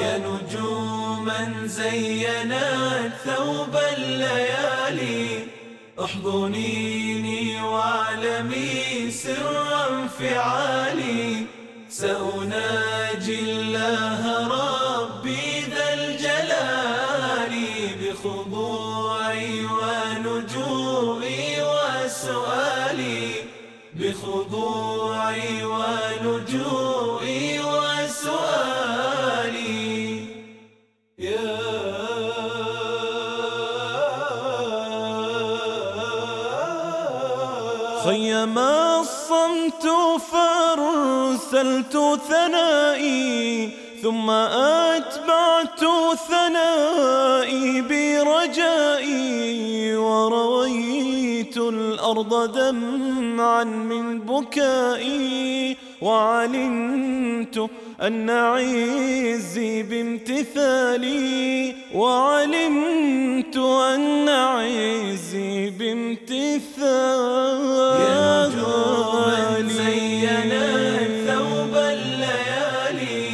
يا نجوما زينت ثوب الليالي احضنيني واعلمي سرا انفعالي سأناجي الله ربي ذا الجلال بخضوعي ونجوعي وسؤالي بخضوعي ونجوعي وسؤالي خيما الصمت فارسلت ثنائي ثم أتبعت ثنائي برجائي ورويت الأرض دمعا من بكائي وعلمت أن عزي بامتثالي وعلمت أن عزي بامتثالي يا نجوما زينت ثوب الليالي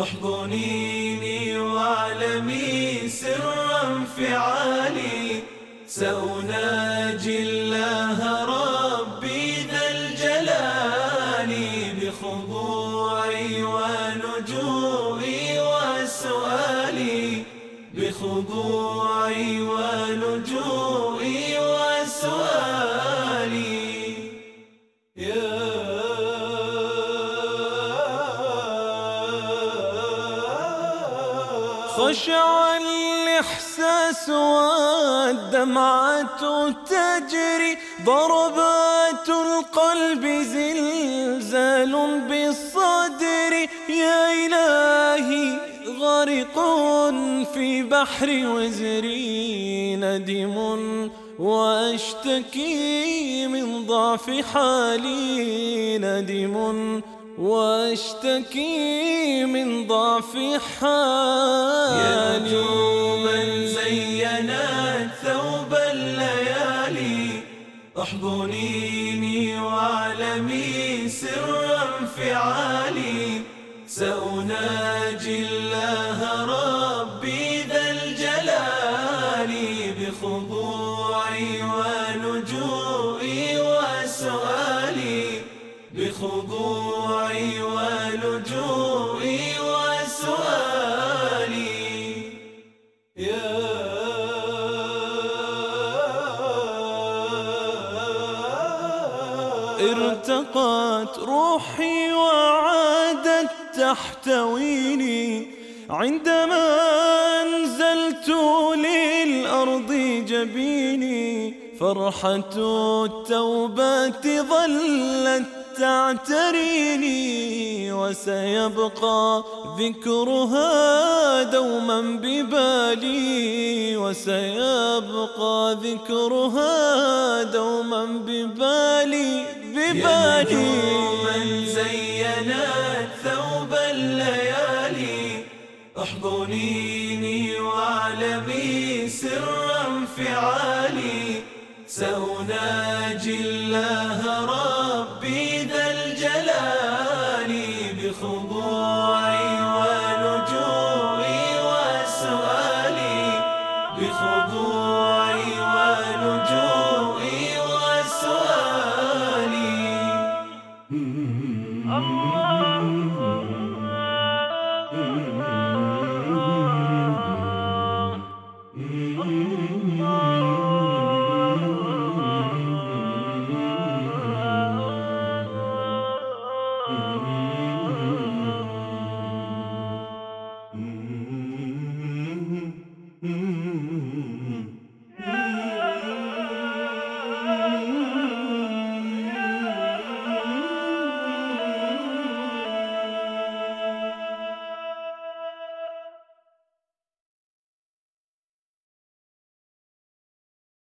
احضنيني واعلمي سرا انفعالي سأناجي الله ربي ذا الجلال بخضوعي ونجوعي وسؤالي بخضوعي ونجوعي وسؤالي خشع الإحساس والدمعة تجري ضربات القلب زلزال بالصدر يا إلهي غرق في بحر وزري ندم وأشتكي من ضعف حالي ندم واشتكي من ضعف حالي يا نجوما زينت ثوب الليالي احضنيني واعلمي سرا انفعالي سأناجي الله ربي ذا الجلال بخضوعي ونجوعي وسؤالي بخضوعي ولجوعي وسؤالي ارتقت روحي وعادت تحتويني عندما أنزلت للأرض جبيني فرحة التوبة ظلت تعتريني وسيبقى ذكرها دوما ببالي وسيبقى ذكرها دوما ببالي يا نجوما زينت ثوب الليالي احضنيني واعلمي سرا انفعالي سأناجي الله ربي ذا الجلال بخضوعي ونجوعي وسؤالي بخضوعي ونجوعي وسؤالي